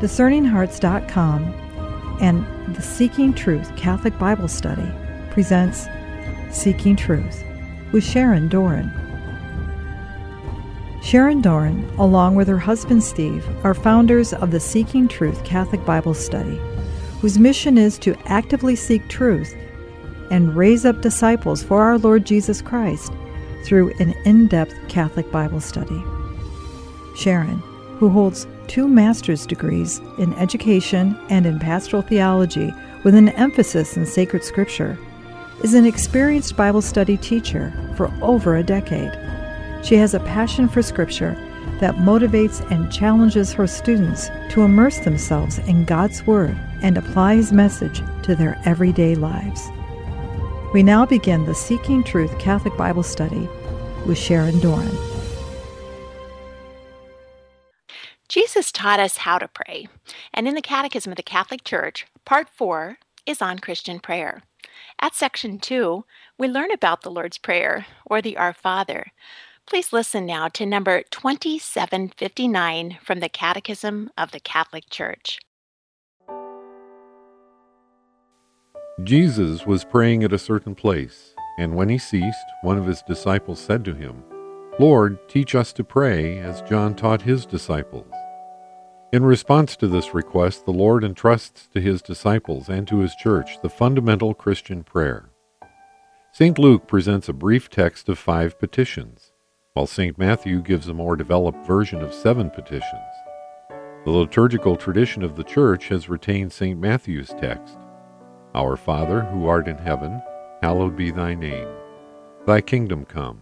DiscerningHearts.com and the Seeking Truth Catholic Bible Study presents Seeking Truth with Sharon Doran. Sharon Doran, along with her husband Steve, are founders of the Seeking Truth Catholic Bible Study, whose mission is to actively seek truth and raise up disciples for our Lord Jesus Christ through an in-depth Catholic Bible study. Sharon, who holds 2 master's degrees in education and in pastoral theology with an emphasis in sacred scripture, is an experienced Bible study teacher for over a decade. She has a passion for scripture that motivates and challenges her students to immerse themselves in God's Word and apply His message to their everyday lives. We now begin the Seeking Truth Catholic Bible Study with Sharon Doran. Jesus taught us how to pray, and in the Catechism of the Catholic Church, Part 4 is on Christian prayer. At Section 2, we learn about the Lord's Prayer, or the Our Father. Please listen now to number 2759 from the Catechism of the Catholic Church. Jesus was praying at a certain place, and when he ceased, one of his disciples said to him, "Lord, teach us to pray, as John taught his disciples." In response to this request, the Lord entrusts to his disciples and to his church the fundamental Christian prayer. St. Luke presents a brief text of 5 petitions, while St. Matthew gives a more developed version of 7 petitions. The liturgical tradition of the Church has retained St. Matthew's text, "Our Father, who art in heaven, hallowed be thy name. Thy kingdom come,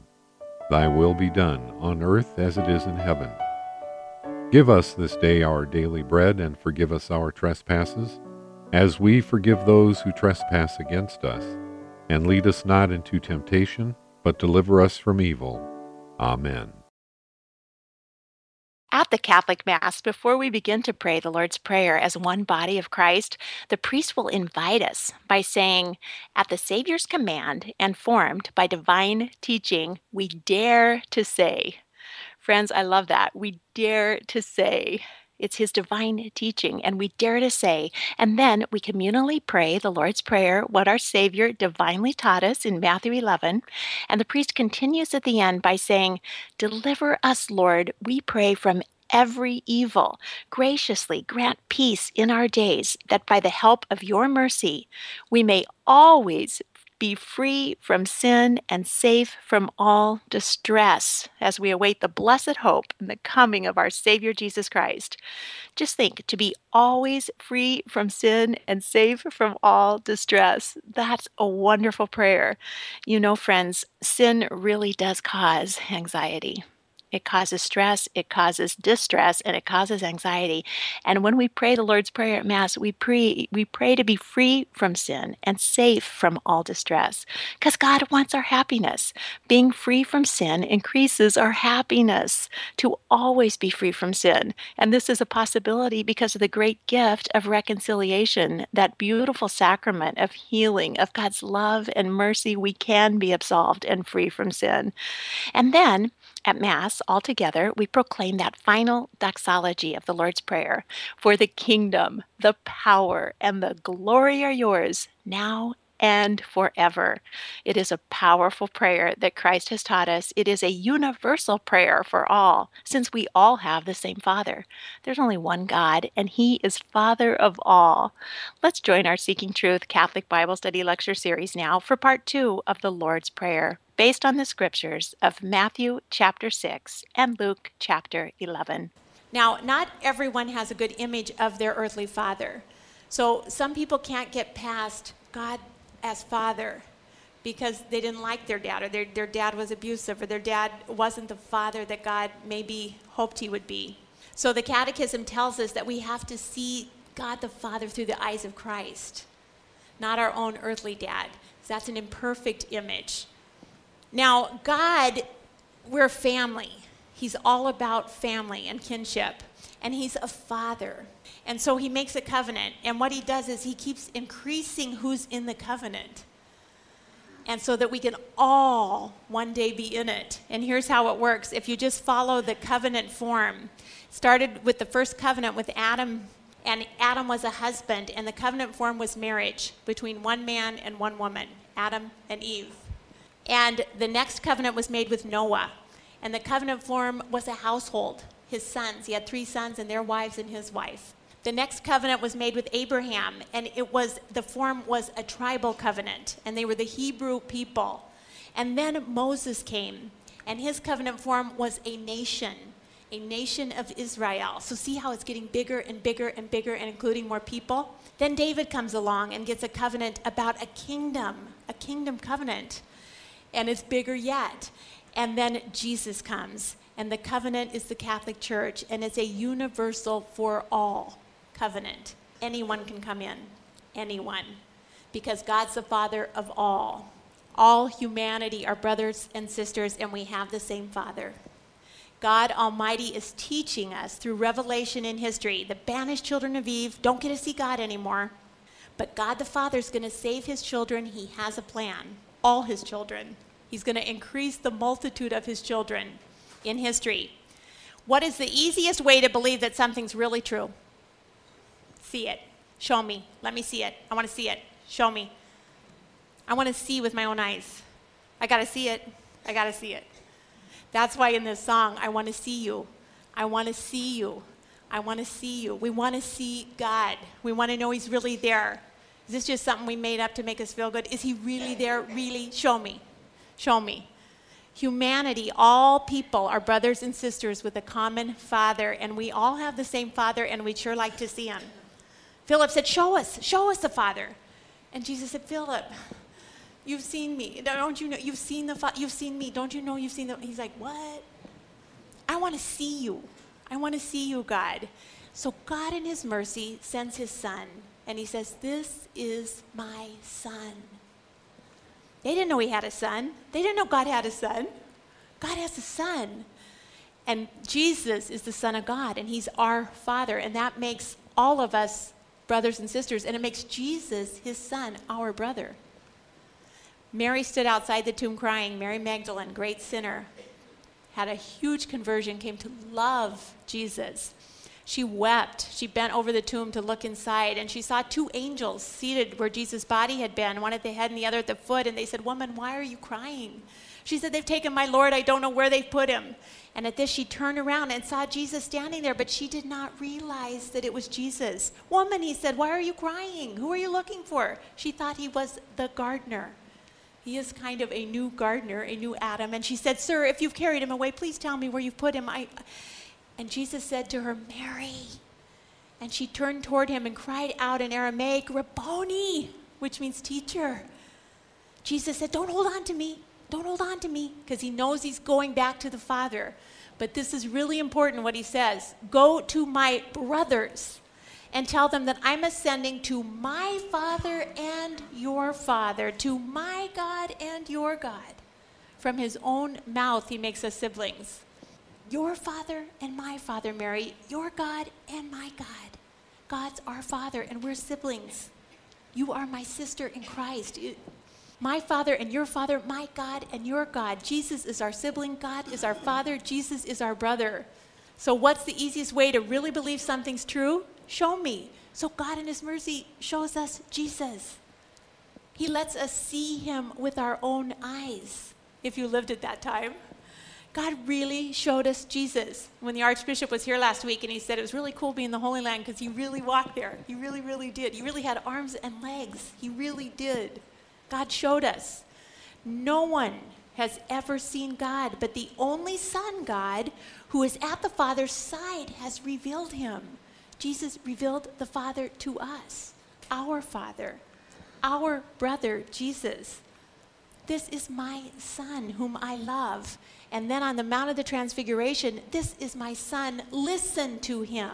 thy will be done, on earth as it is in heaven. Give us this day our daily bread, and forgive us our trespasses, as we forgive those who trespass against us. And lead us not into temptation, but deliver us from evil. Amen." At the Catholic Mass, before we begin to pray the Lord's Prayer as one body of Christ, the priest will invite us by saying, "At the Savior's command and formed by divine teaching, we dare to say." Friends, I love that. We dare to say. It's His divine teaching, and we dare to say. And then we communally pray the Lord's Prayer, what our Savior divinely taught us in Matthew 11. And the priest continues at the end by saying, "Deliver us, Lord, we pray, from every evil. Graciously grant peace in our days, that by the help of your mercy we may always be free from sin and safe from all distress as we await the blessed hope and the coming of our Savior Jesus Christ." Just think, to be always free from sin and safe from all distress. That's a wonderful prayer. You know, friends, sin really does cause anxiety. It causes stress, it causes distress, and it causes anxiety. And when we pray the Lord's Prayer at Mass, we pray to be free from sin and safe from all distress, because God wants our happiness. Being free from sin increases our happiness, to always be free from sin. And this is a possibility because of the great gift of reconciliation, that beautiful sacrament of healing, of God's love and mercy. We can be absolved and free from sin. And then at Mass, altogether, we proclaim that final doxology of the Lord's Prayer. "For the kingdom, the power, and the glory are yours, now and forever." It is a powerful prayer that Christ has taught us. It is a universal prayer for all, since we all have the same Father. There's only one God, and He is Father of all. Let's join our Seeking Truth Catholic Bible Study Lecture Series now for Part 2 of the Lord's Prayer, based on the scriptures of Matthew chapter 6 and Luke chapter 11. Now, not everyone has a good image of their earthly father. So some people can't get past God as Father because they didn't like their dad, or their dad was abusive, or their dad wasn't the father that God maybe hoped he would be. So the Catechism tells us that we have to see God the Father through the eyes of Christ, not our own earthly dad. That's an imperfect image. Now, God, we're family. He's all about family and kinship. And He's a father. And so He makes a covenant. And what He does is He keeps increasing who's in the covenant, and so that we can all one day be in it. And here's how it works. If you just follow the covenant form, it started with the first covenant with Adam and Adam was a husband, and the covenant form was marriage between one man and one woman, Adam and Eve. And the next covenant was made with Noah, and the covenant form was a household, his sons. He had three sons and their wives and his wife. The next covenant was made with Abraham, and it was, the form was a tribal covenant, and they were the Hebrew people. And then Moses came, and his covenant form was a nation of Israel. So see how it's getting bigger and bigger and bigger and including more people? Then David comes along and gets a covenant about a kingdom covenant, and it's bigger yet. And then Jesus comes, and the covenant is the Catholic Church, and it's a universal for all covenant. Anyone can come in, anyone, because God's the Father of all. All humanity are brothers and sisters, and we have the same Father. God Almighty is teaching us through revelation in history. The banished children of Eve don't get to see God anymore, but God the Father is going to save his children. He has a plan, all his children. He's going to increase the multitude of his children in history. What is the easiest way to believe that something's really true? See it. Show me. Let me see it. I want to see it. Show me. I want to see with my own eyes. I got to see it. I got to see it. That's why in this song, I want to see you. I want to see you. I want to see you. We want to see God. We want to know he's really there. Is this just something we made up to make us feel good? Is he really there? Really? Show me. Show me. Humanity, all people are brothers and sisters with a common Father, and we all have the same Father, and we'd sure like to see him. Philip said, show us the Father. And Jesus said, Philip, you've seen me. Don't you know? You've seen the Father. You've seen me. Don't you know you've seen the He's like, what? I want to see you. I want to see you, God. So God in his mercy sends his son, and he says, this is my son. They didn't know he had a son. They didn't know God had a son. God has a son. And Jesus is the Son of God, and he's our Father. And that makes all of us brothers and sisters, and it makes Jesus, his son, our brother. Mary stood outside the tomb crying. Mary Magdalene, great sinner, had a huge conversion, came to love Jesus. She wept. She bent over the tomb to look inside, and she saw two angels seated where Jesus' body had been, one at the head and the other at the foot, and they said, woman, why are you crying? She said, they've taken my Lord. I don't know where they've put him. And at this, she turned around and saw Jesus standing there, but she did not realize that it was Jesus. Woman, he said, why are you crying? Who are you looking for? She thought he was the gardener. He is kind of a new gardener, a new Adam. And she said, sir, if you've carried him away, please tell me where you've put him. And Jesus said to her, Mary. And she turned toward him and cried out in Aramaic, Rabboni, which means teacher. Jesus said, don't hold on to me. Don't hold on to me, because he knows he's going back to the Father. But this is really important what he says. Go to my brothers and tell them that I'm ascending to my Father and your Father, to my God and your God. From his own mouth, he makes us siblings. Your Father and my Father, Mary. Your God and my God. God's our Father, and we're siblings. You are my sister in Christ. My Father and your Father, my God and your God. Jesus is our sibling. God is our Father. Jesus is our brother. So what's the easiest way to really believe something's true? Show me. So God in his mercy shows us Jesus. He lets us see him with our own eyes, if you lived at that time. God really showed us Jesus. When the Archbishop was here last week, and he said it was really cool being in the Holy Land because he really walked there. He really, really did. He really had arms and legs. He really did. God showed us. No one has ever seen God, but the only Son, God, who is at the Father's side, has revealed him. Jesus revealed the Father to us, our Father, our brother, Jesus. This is my Son whom I love. And then on the Mount of the Transfiguration, this is my Son. Listen to him.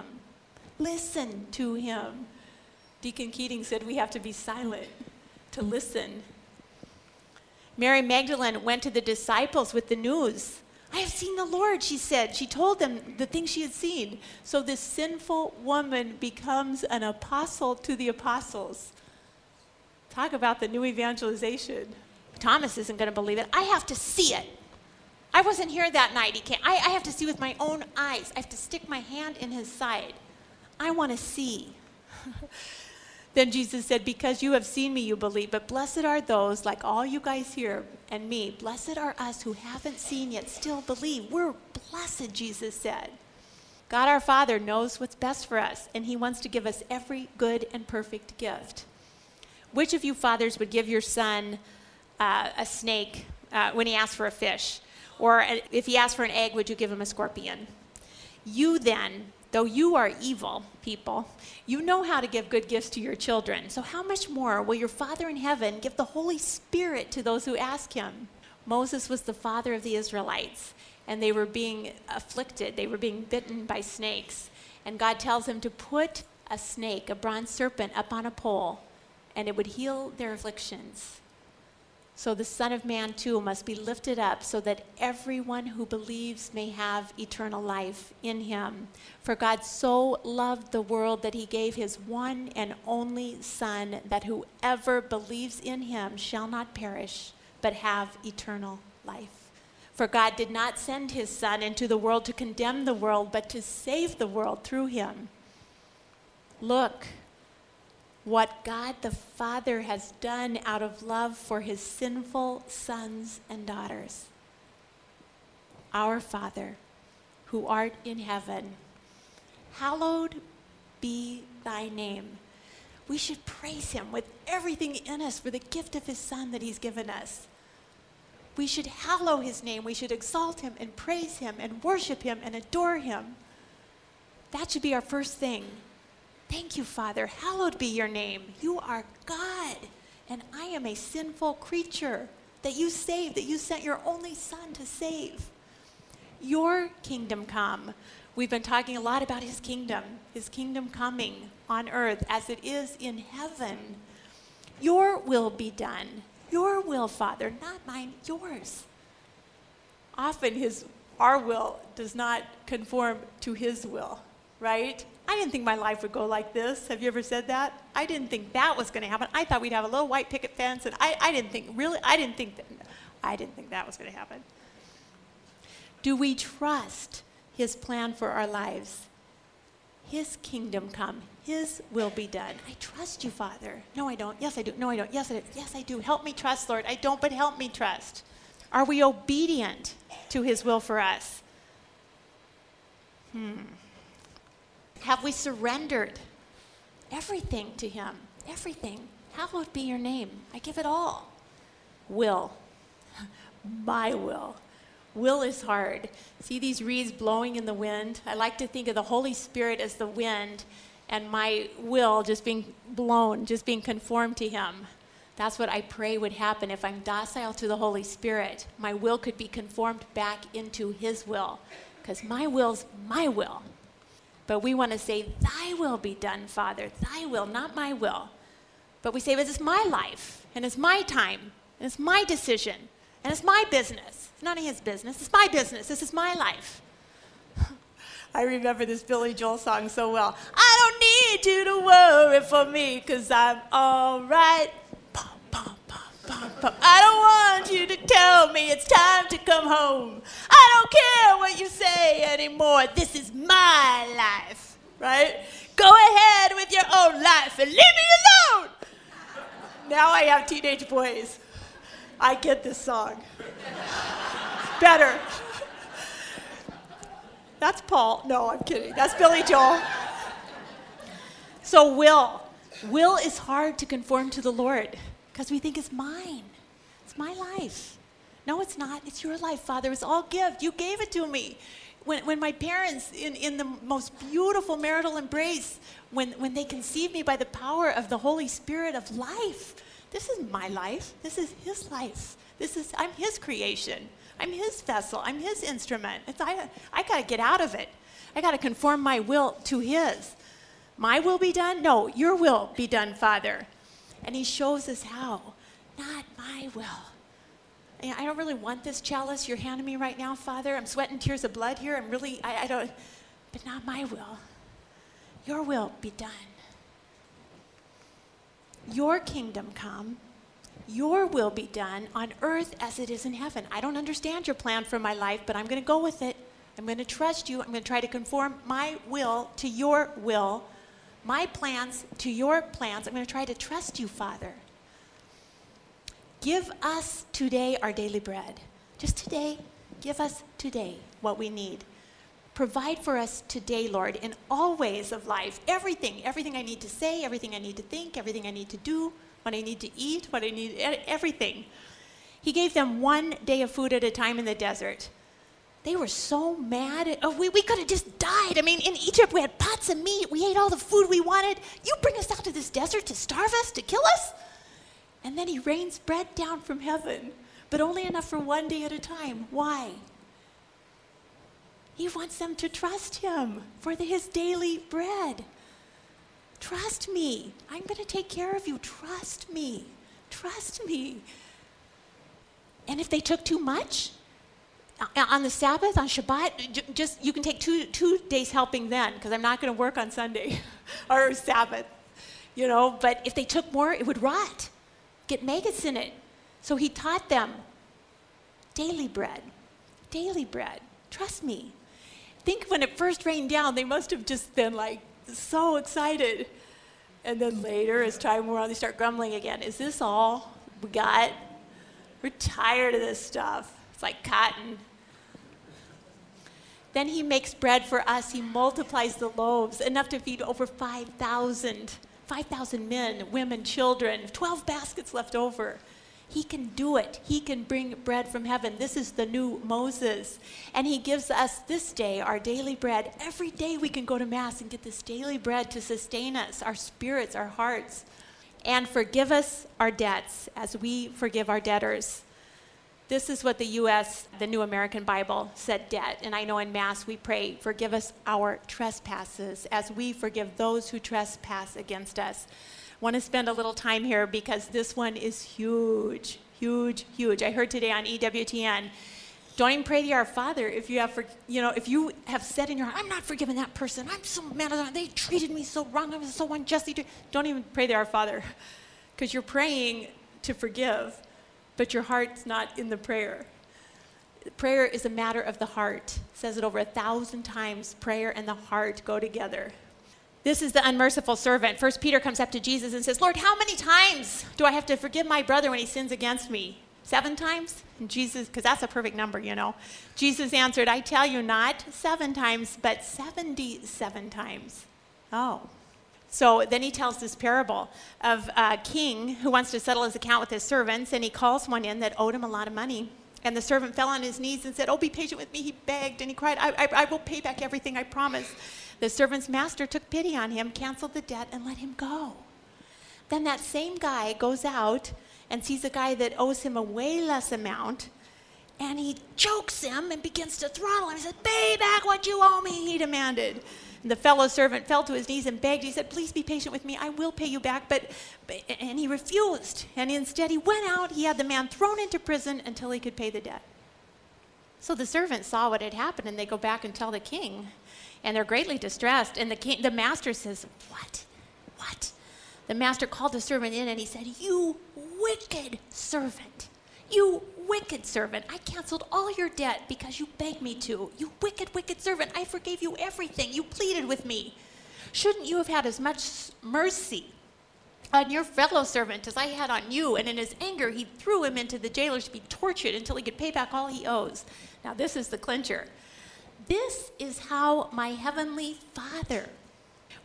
Listen to him. Deacon Keating said we have to be silent to listen. Mary Magdalene went to the disciples with the news. I have seen the Lord, she said. She told them the things she had seen. So this sinful woman becomes an apostle to the apostles. Talk about the new evangelization. Thomas isn't going to believe it. I have to see it. I wasn't here that night. He can't. I have to see with my own eyes. I have to stick my hand in his side. I want to see. Then Jesus said, because you have seen me, you believe. But blessed are those, like all you guys here and me, blessed are us who haven't seen yet still believe. We're blessed, Jesus said. God our Father knows what's best for us, and he wants to give us every good and perfect gift. Which of you fathers would give your son a snake when he asked for a fish? Or if he asked for an egg, would you give him a scorpion? You then, though you are evil people, you know how to give good gifts to your children. So how much more will your Father in heaven give the Holy Spirit to those who ask him? Moses was the father of the Israelites, and they were being afflicted. They were being bitten by snakes. And God tells him to put a snake, a bronze serpent, up on a pole, and it would heal their afflictions. So the Son of Man, too, must be lifted up so that everyone who believes may have eternal life in him. For God so loved the world that he gave his one and only Son, that whoever believes in him shall not perish, but have eternal life. For God did not send his Son into the world to condemn the world, but to save the world through him. Look what God the Father has done out of love for his sinful sons and daughters. Our Father, who art in heaven, hallowed be thy name. We should praise him with everything in us for the gift of his Son that he's given us. We should hallow his name. We should exalt him and praise him and worship him and adore him. That should be our first thing. Thank you, Father. Hallowed be your name. You are God, and I am a sinful creature that you saved, that you sent your only Son to save. Your kingdom come. We've been talking a lot about his kingdom coming on earth as it is in heaven. Your will be done. Your will, Father, not mine, yours. Often our will does not conform to his will, right? I didn't think my life would go like this. Have you ever said that? I didn't think that was going to happen. I thought we'd have a little white picket fence, and I didn't think that was going to happen. Do we trust his plan for our lives? His kingdom come. His will be done. I trust you, Father. No, I don't. Yes, I do. No, I don't. Yes, I do. Yes, I do. Help me trust, Lord. I don't, but help me trust. Are we obedient to his will for us? Have we surrendered everything to him? Everything. Hallowed be your name. I give it all. Will. My will. Will is hard. See these reeds blowing in the wind? I like to think of the Holy Spirit as the wind and my will just being blown, just being conformed to him. That's what I pray would happen if I'm docile to the Holy Spirit. My will could be conformed back into his will, because my will's my will. But we want to say, thy will be done, Father, thy will, not my will. But we say, this is my life, and it's my time, and it's my decision, and it's my business. It's none of his business. It's my business. This is my life. I remember this Billy Joel song so well. I don't need you to worry for me, because I'm all right. Pom, pom, pom, pom, pom. I don't want you to tell me it's time to come home. I don't care what you say anymore. This is my life, right? Go ahead with your own life and leave me alone. Now I have teenage boys. I get this song. Better. That's Paul. No, I'm kidding. That's Billy Joel. So will. Will is hard to conform to the Lord because we think it's mine. It's my life. No, it's not. It's your life, Father. It's all gift. You gave it to me. When my parents, in the most beautiful marital embrace, when they conceived me by the power of the Holy Spirit of life, this is my life. This is his life. I'm his creation. I'm his vessel. I'm his instrument. I got to get out of it. I got to conform my will to his. My will be done? No, your will be done, Father. And he shows us how. Not my will. I don't really want this chalice you're handing me right now, Father. I'm sweating tears of blood here. But not my will. Your will be done. Your kingdom come, your will be done on earth as it is in heaven. I don't understand your plan for my life, but I'm going to go with it. I'm going to trust you. I'm going to try to conform my will to your will my plans to your plans. I'm going to try to trust you, Father. Give us today our daily bread. Just today, give us today what we need. Provide for us today, Lord, in all ways of life, everything I need to say, everything I need to think, everything I need to do, what I need to eat, what I need, everything. He gave them one day of food at a time in the desert. They were so mad. Oh, we could have just died. I mean, in Egypt, we had pots of meat. We ate all the food we wanted. You bring us out to this desert to starve us, to kill us? And then he rains bread down from heaven, but only enough for one day at a time. Why? He wants them to trust him for his daily bread. Trust me. I'm going to take care of you. Trust me. Trust me. And if they took too much, on the Sabbath, on Shabbat, just you can take two days helping then, because I'm not going to work on Sunday or Sabbath, you know. But if they took more, it would rot, get maggots in it. So he taught them daily bread, daily bread. Trust me. I think when it first rained down, they must have just been like so excited, and then later, as time wore on, they start grumbling again. Is this all we got? We're tired of this stuff. It's like cotton. Then he makes bread for us. He multiplies the loaves, enough to feed over 5,000 men, women, children, 12 baskets left over. He can do it. He can bring bread from heaven. This is the new Moses. And he gives us this day our daily bread. Every day we can go to Mass and get this daily bread to sustain us, our spirits, our hearts. And forgive us our debts as we forgive our debtors. This is what the U.S., the New American Bible, said debt. And I know in Mass we pray, forgive us our trespasses as we forgive those who trespass against us. I want to spend a little time here because this one is huge, huge, huge. I heard today on EWTN, don't even pray the Our Father if you have, if you have said in your heart, I'm not forgiving that person. I'm so mad at them. They treated me so wrong. I was so unjustly treated. Don't even pray the Our Father because you're praying to forgive, but your heart's not in the prayer. Prayer is a matter of the heart. It says it over 1,000 times. Prayer and the heart go together. This is the unmerciful servant. First Peter comes up to Jesus and says, Lord, how many times do I have to forgive my brother when he sins against me? 7 times? And Jesus, because that's a perfect number, you know. Jesus answered, I tell you, not 7 times, but 77 times. Oh. So then he tells this parable of a king who wants to settle his account with his servants, and he calls one in that owed him a lot of money. And the servant fell on his knees and said, oh, be patient with me. He begged and he cried, I will pay back everything, I promise. The servant's master took pity on him, canceled the debt, and let him go. Then that same guy goes out and sees a guy that owes him a way less amount, and he chokes him and begins to throttle him. He said, pay back what you owe me, he demanded. And the fellow servant fell to his knees and begged. He said, please be patient with me. I will pay you back. And he refused. And instead he went out. He had the man thrown into prison until he could pay the debt. So the servant saw what had happened, and they go back and tell the king. And they're greatly distressed. And the master says, what? What? The master called the servant in, and he said, you wicked servant. You wicked servant. I canceled all your debt because you begged me to. You wicked, wicked servant. I forgave you everything. You pleaded with me. Shouldn't you have had as much mercy on your fellow servant as I had on you? And in his anger, he threw him into the jailer to be tortured until he could pay back all he owes. Now, this is the clincher. This is how my heavenly Father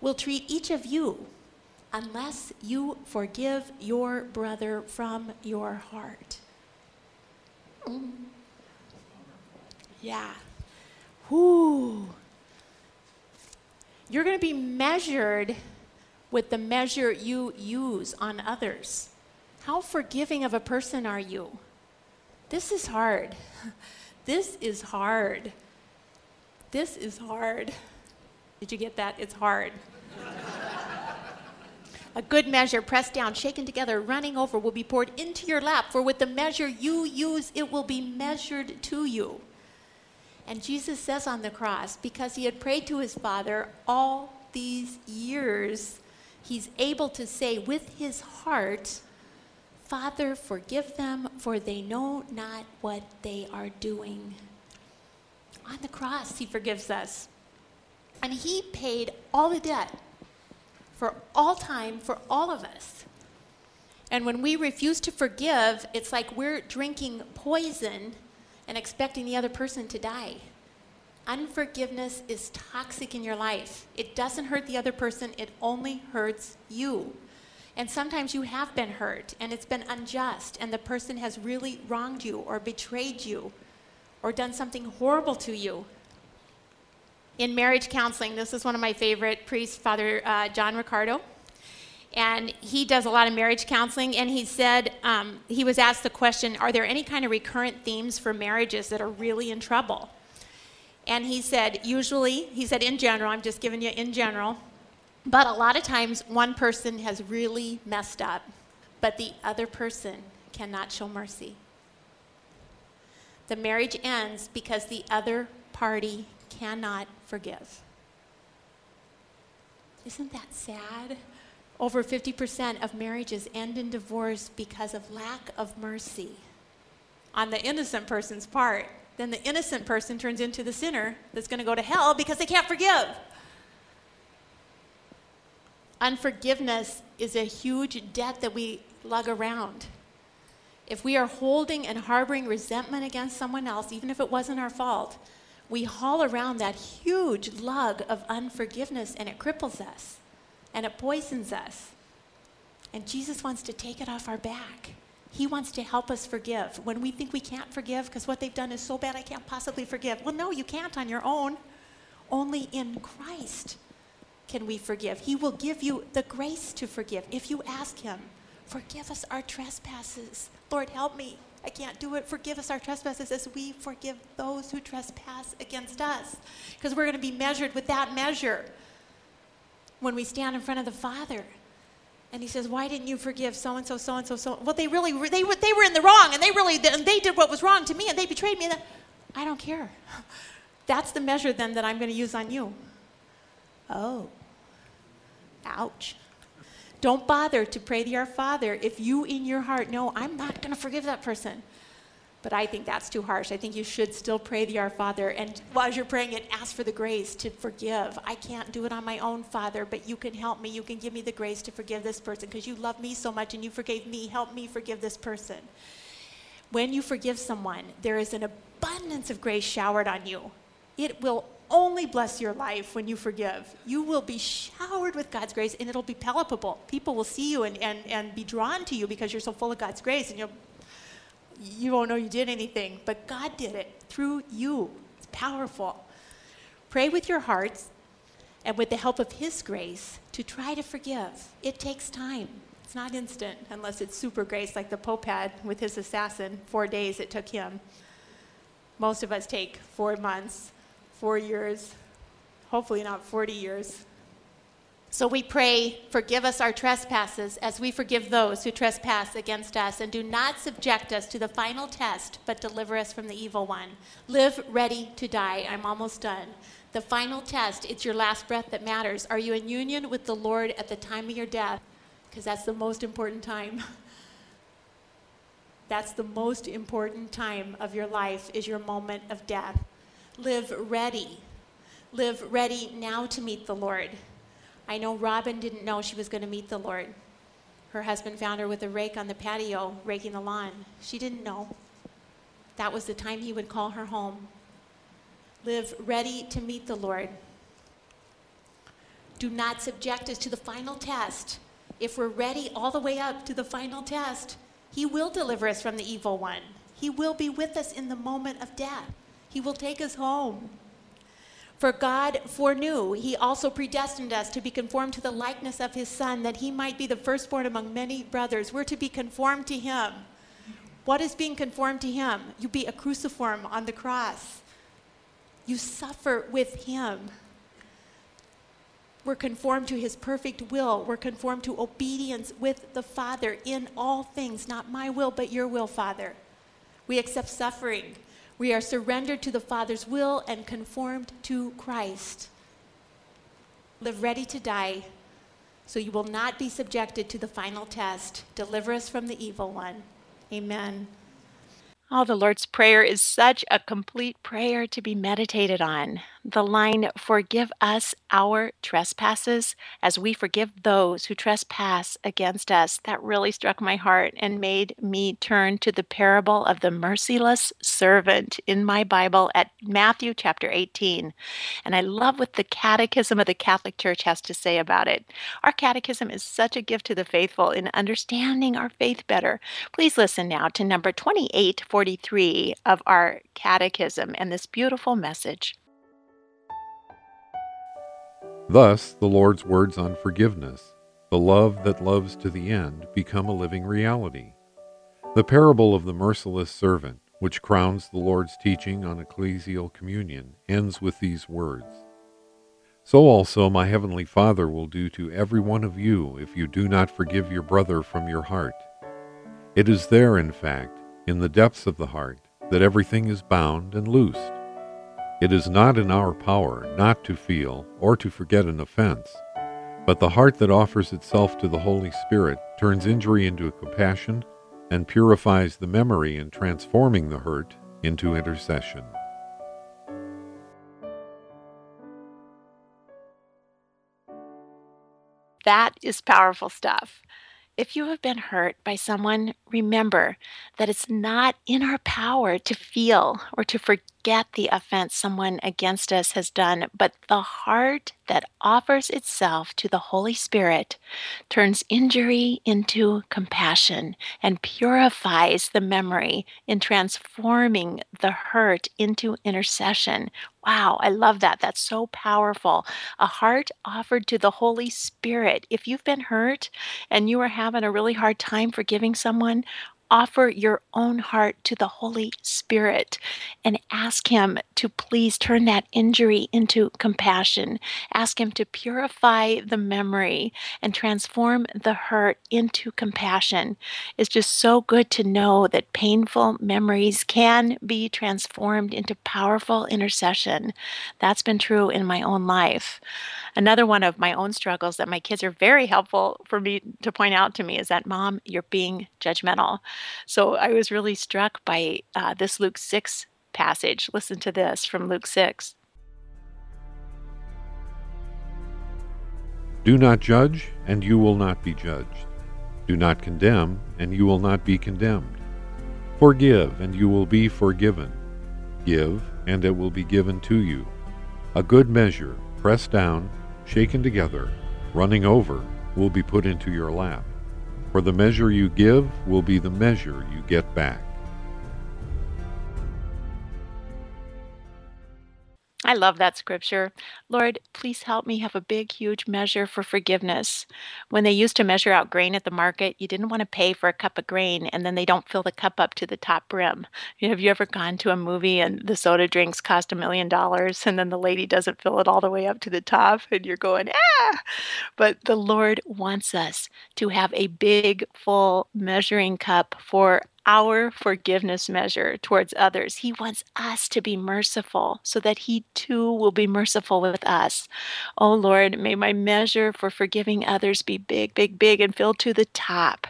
will treat each of you unless you forgive your brother from your heart. Yeah. Whoo. You're going to be measured with the measure you use on others. How forgiving of a person are you? This is hard. This is hard. This is hard. Did you get that? It's hard. A good measure, pressed down, shaken together, running over, will be poured into your lap. For with the measure you use, it will be measured to you. And Jesus says on the cross, because he had prayed to his Father all these years, he's able to say with his heart, Father, forgive them, for they know not what they are doing. On the cross, he forgives us. And he paid all the debt for all time, for all of us. And when we refuse to forgive, it's like we're drinking poison and expecting the other person to die. Unforgiveness is toxic in your life. It doesn't hurt the other person, it only hurts you. And sometimes you have been hurt, and it's been unjust, and the person has really wronged you or betrayed you or done something horrible to you. In marriage counseling, this is one of my favorite priests, Father John Ricardo, and he does a lot of marriage counseling, and he said, he was asked the question, are there any kind of recurrent themes for marriages that are really in trouble? And he said, usually, he said in general, I'm just giving you in general, but a lot of times one person has really messed up, but the other person cannot show mercy. The marriage ends because the other party cannot forgive. Isn't that sad? Over 50% of marriages end in divorce because of lack of mercy on the innocent person's part. Then the innocent person turns into the sinner that's going to go to hell because they can't forgive. Unforgiveness is a huge debt that we lug around. If we are holding and harboring resentment against someone else, even if it wasn't our fault, we haul around that huge lug of unforgiveness, and it cripples us, and it poisons us. And Jesus wants to take it off our back. He wants to help us forgive. When we think we can't forgive because what they've done is so bad, I can't possibly forgive. Well, no, you can't on your own. Only in Christ can we forgive. He will give you the grace to forgive. If you ask him, forgive us our trespasses. Lord, help me. I can't do it. Forgive us our trespasses as we forgive those who trespass against us. Because we're going to be measured with that measure when we stand in front of the Father. And he says, why didn't you forgive so-and-so, so-and-so, so? Well, they really were, they were in the wrong, and they did what was wrong to me, and they betrayed me. And I don't care. That's the measure then that I'm going to use on you. Oh, ouch. Don't bother to pray to our Father if you in your heart know, I'm not going to forgive that person. But I think that's too harsh. I think you should still pray the Our Father. And while you're praying it, ask for the grace to forgive. I can't do it on my own, Father, but you can help me. You can give me the grace to forgive this person because you love me so much and you forgave me. Help me forgive this person. When you forgive someone, there is an abundance of grace showered on you. It will only bless your life when you forgive. You will be showered with God's grace and it'll be palpable. People will see you and be drawn to you because you're so full of God's grace, and you won't know you did anything, but God did it through you. It's powerful. Pray with your hearts and with the help of his grace to try to forgive. It takes time. It's not instant unless it's super grace like the Pope had with his assassin. 4 days it took him. Most of us take 4 months, 4 years, hopefully not 40 years. So we pray, forgive us our trespasses as we forgive those who trespass against us, and do not subject us to the final test, but deliver us from the evil one. Live ready to die. I'm almost done. The final test, it's your last breath that matters. Are you in union with the Lord at the time of your death? Because that's the most important time. That's the most important time of your life, is your moment of death. Live ready. Live ready now to meet the Lord. I know Robin didn't know she was going to meet the Lord. Her husband found her with a rake on the patio, raking the lawn. She didn't know. That was the time he would call her home. Live ready to meet the Lord. Do not subject us to the final test. If we're ready all the way up to the final test, he will deliver us from the evil one. He will be with us in the moment of death. He will take us home. For God foreknew, he also predestined us to be conformed to the likeness of his Son, that he might be the firstborn among many brothers. We're to be conformed to him. What is being conformed to him? You be a cruciform on the cross. You suffer with him. We're conformed to his perfect will. We're conformed to obedience with the Father in all things, not my will, but your will, Father. We accept suffering. We are surrendered to the Father's will and conformed to Christ. Live ready to die, so you will not be subjected to the final test. Deliver us from the evil one. Amen. Oh, the Lord's Prayer is such a complete prayer to be meditated on. the line, "Forgive us our trespasses as we forgive those who trespass against us," that really struck my heart and made me turn to the parable of the merciless servant in my Bible at Matthew chapter 18. And I love what the Catechism of the Catholic Church has to say about it. Our catechism is such a gift to the faithful in understanding our faith better. Please listen now to number 2843 of our catechism and this beautiful message. Thus, the Lord's words on forgiveness, the love that loves to the end, become a living reality. The parable of the merciless servant, which crowns the Lord's teaching on ecclesial communion, ends with these words, "So also my heavenly Father will do to every one of you if you do not forgive your brother from your heart." It is there, in fact, in the depths of the heart, that everything is bound and loosed. It is not in our power not to feel or to forget an offense, but the heart that offers itself to the Holy Spirit turns injury into compassion and purifies the memory in transforming the hurt into intercession. That is powerful stuff. If you have been hurt by someone, remember that it's not in our power to feel or to forget the offense someone against us has done, but the heart that offers itself to the Holy Spirit turns injury into compassion and purifies the memory in transforming the hurt into intercession. Wow, I love that. That's so powerful. A heart offered to the Holy Spirit. If you've been hurt and you are having a really hard time forgiving someone, offer your own heart to the Holy Spirit and ask Him to please turn that injury into compassion. Ask Him to purify the memory and transform the hurt into compassion. It's just so good to know that painful memories can be transformed into powerful intercession. That's been true in my own life. Another one of my own struggles that my kids are very helpful for me to point out to me is that, "Mom, you're being judgmental." So I was really struck by this Luke 6 passage. Listen to this from Luke 6. "Do not judge, and you will not be judged. Do not condemn, and you will not be condemned. Forgive, and you will be forgiven. Give, and it will be given to you. A good measure, pressed down, shaken together, running over, will be put into your lap. For the measure you give will be the measure you get back." I love that scripture. Lord, please help me have a big, huge measure for forgiveness. When they used to measure out grain at the market, you didn't want to pay for a cup of grain, and then they don't fill the cup up to the top brim. Have you ever gone to a movie and the soda drinks cost $1 million, and then the lady doesn't fill it all the way up to the top, and you're going, ah! But the Lord wants us to have a big, full measuring cup for our forgiveness measure towards others. He wants us to be merciful so that He too will be merciful with us. Oh Lord, may my measure for forgiving others be big, big, big and filled to the top.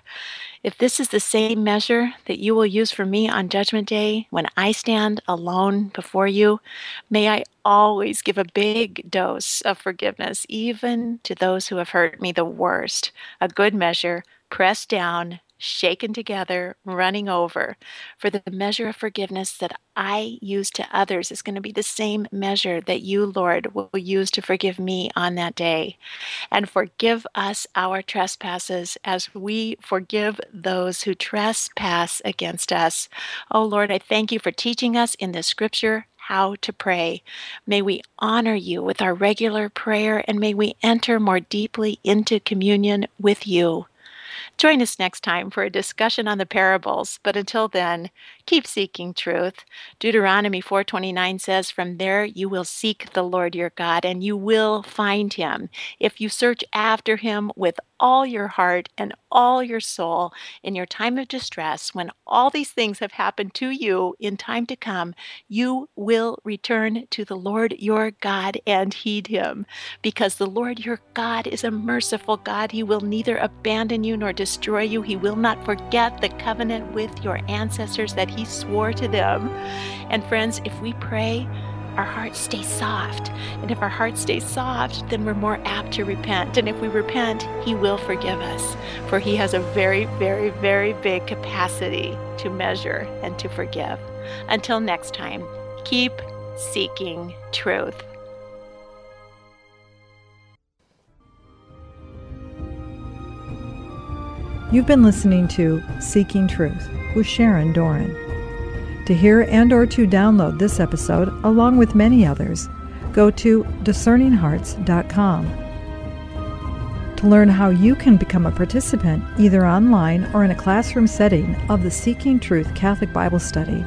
If this is the same measure that you will use for me on Judgment Day when I stand alone before you, may I always give a big dose of forgiveness, even to those who have hurt me the worst. A good measure, pressed down, shaken together, running over. For the measure of forgiveness that I use to others is going to be the same measure that you, Lord, will use to forgive me on that day. And forgive us our trespasses as we forgive those who trespass against us. Oh, Lord, I thank you for teaching us in this scripture how to pray. May we honor you with our regular prayer, and may we enter more deeply into communion with you. Join us next time for a discussion on the parables, but until then, keep seeking truth. Deuteronomy 4:29 says, "From there you will seek the Lord your God, and you will find him, if you search after him with all your heart and all your soul in your time of distress. When all these things have happened to you in time to come, you will return to the Lord your God and heed him, because the Lord your God is a merciful God. He will neither abandon you nor destroy you. He will not forget the covenant with your ancestors that he swore to them." And friends, if we pray, our hearts stay soft. And if our hearts stay soft, then we're more apt to repent. And if we repent, He will forgive us, for He has a very, very, very big capacity to measure and to forgive. Until next time, keep seeking truth. You've been listening to Seeking Truth with Sharon Doran. To hear and or to download this episode, along with many others, go to DiscerningHearts.com. To learn how you can become a participant, either online or in a classroom setting, of the Seeking Truth Catholic Bible Study,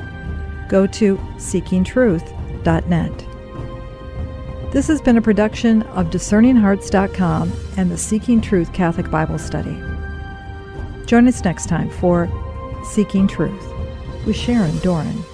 go to seekingtruth.net. This has been a production of DiscerningHearts.com and the Seeking Truth Catholic Bible Study. Join us next time for Seeking Truth with Sharon Doran.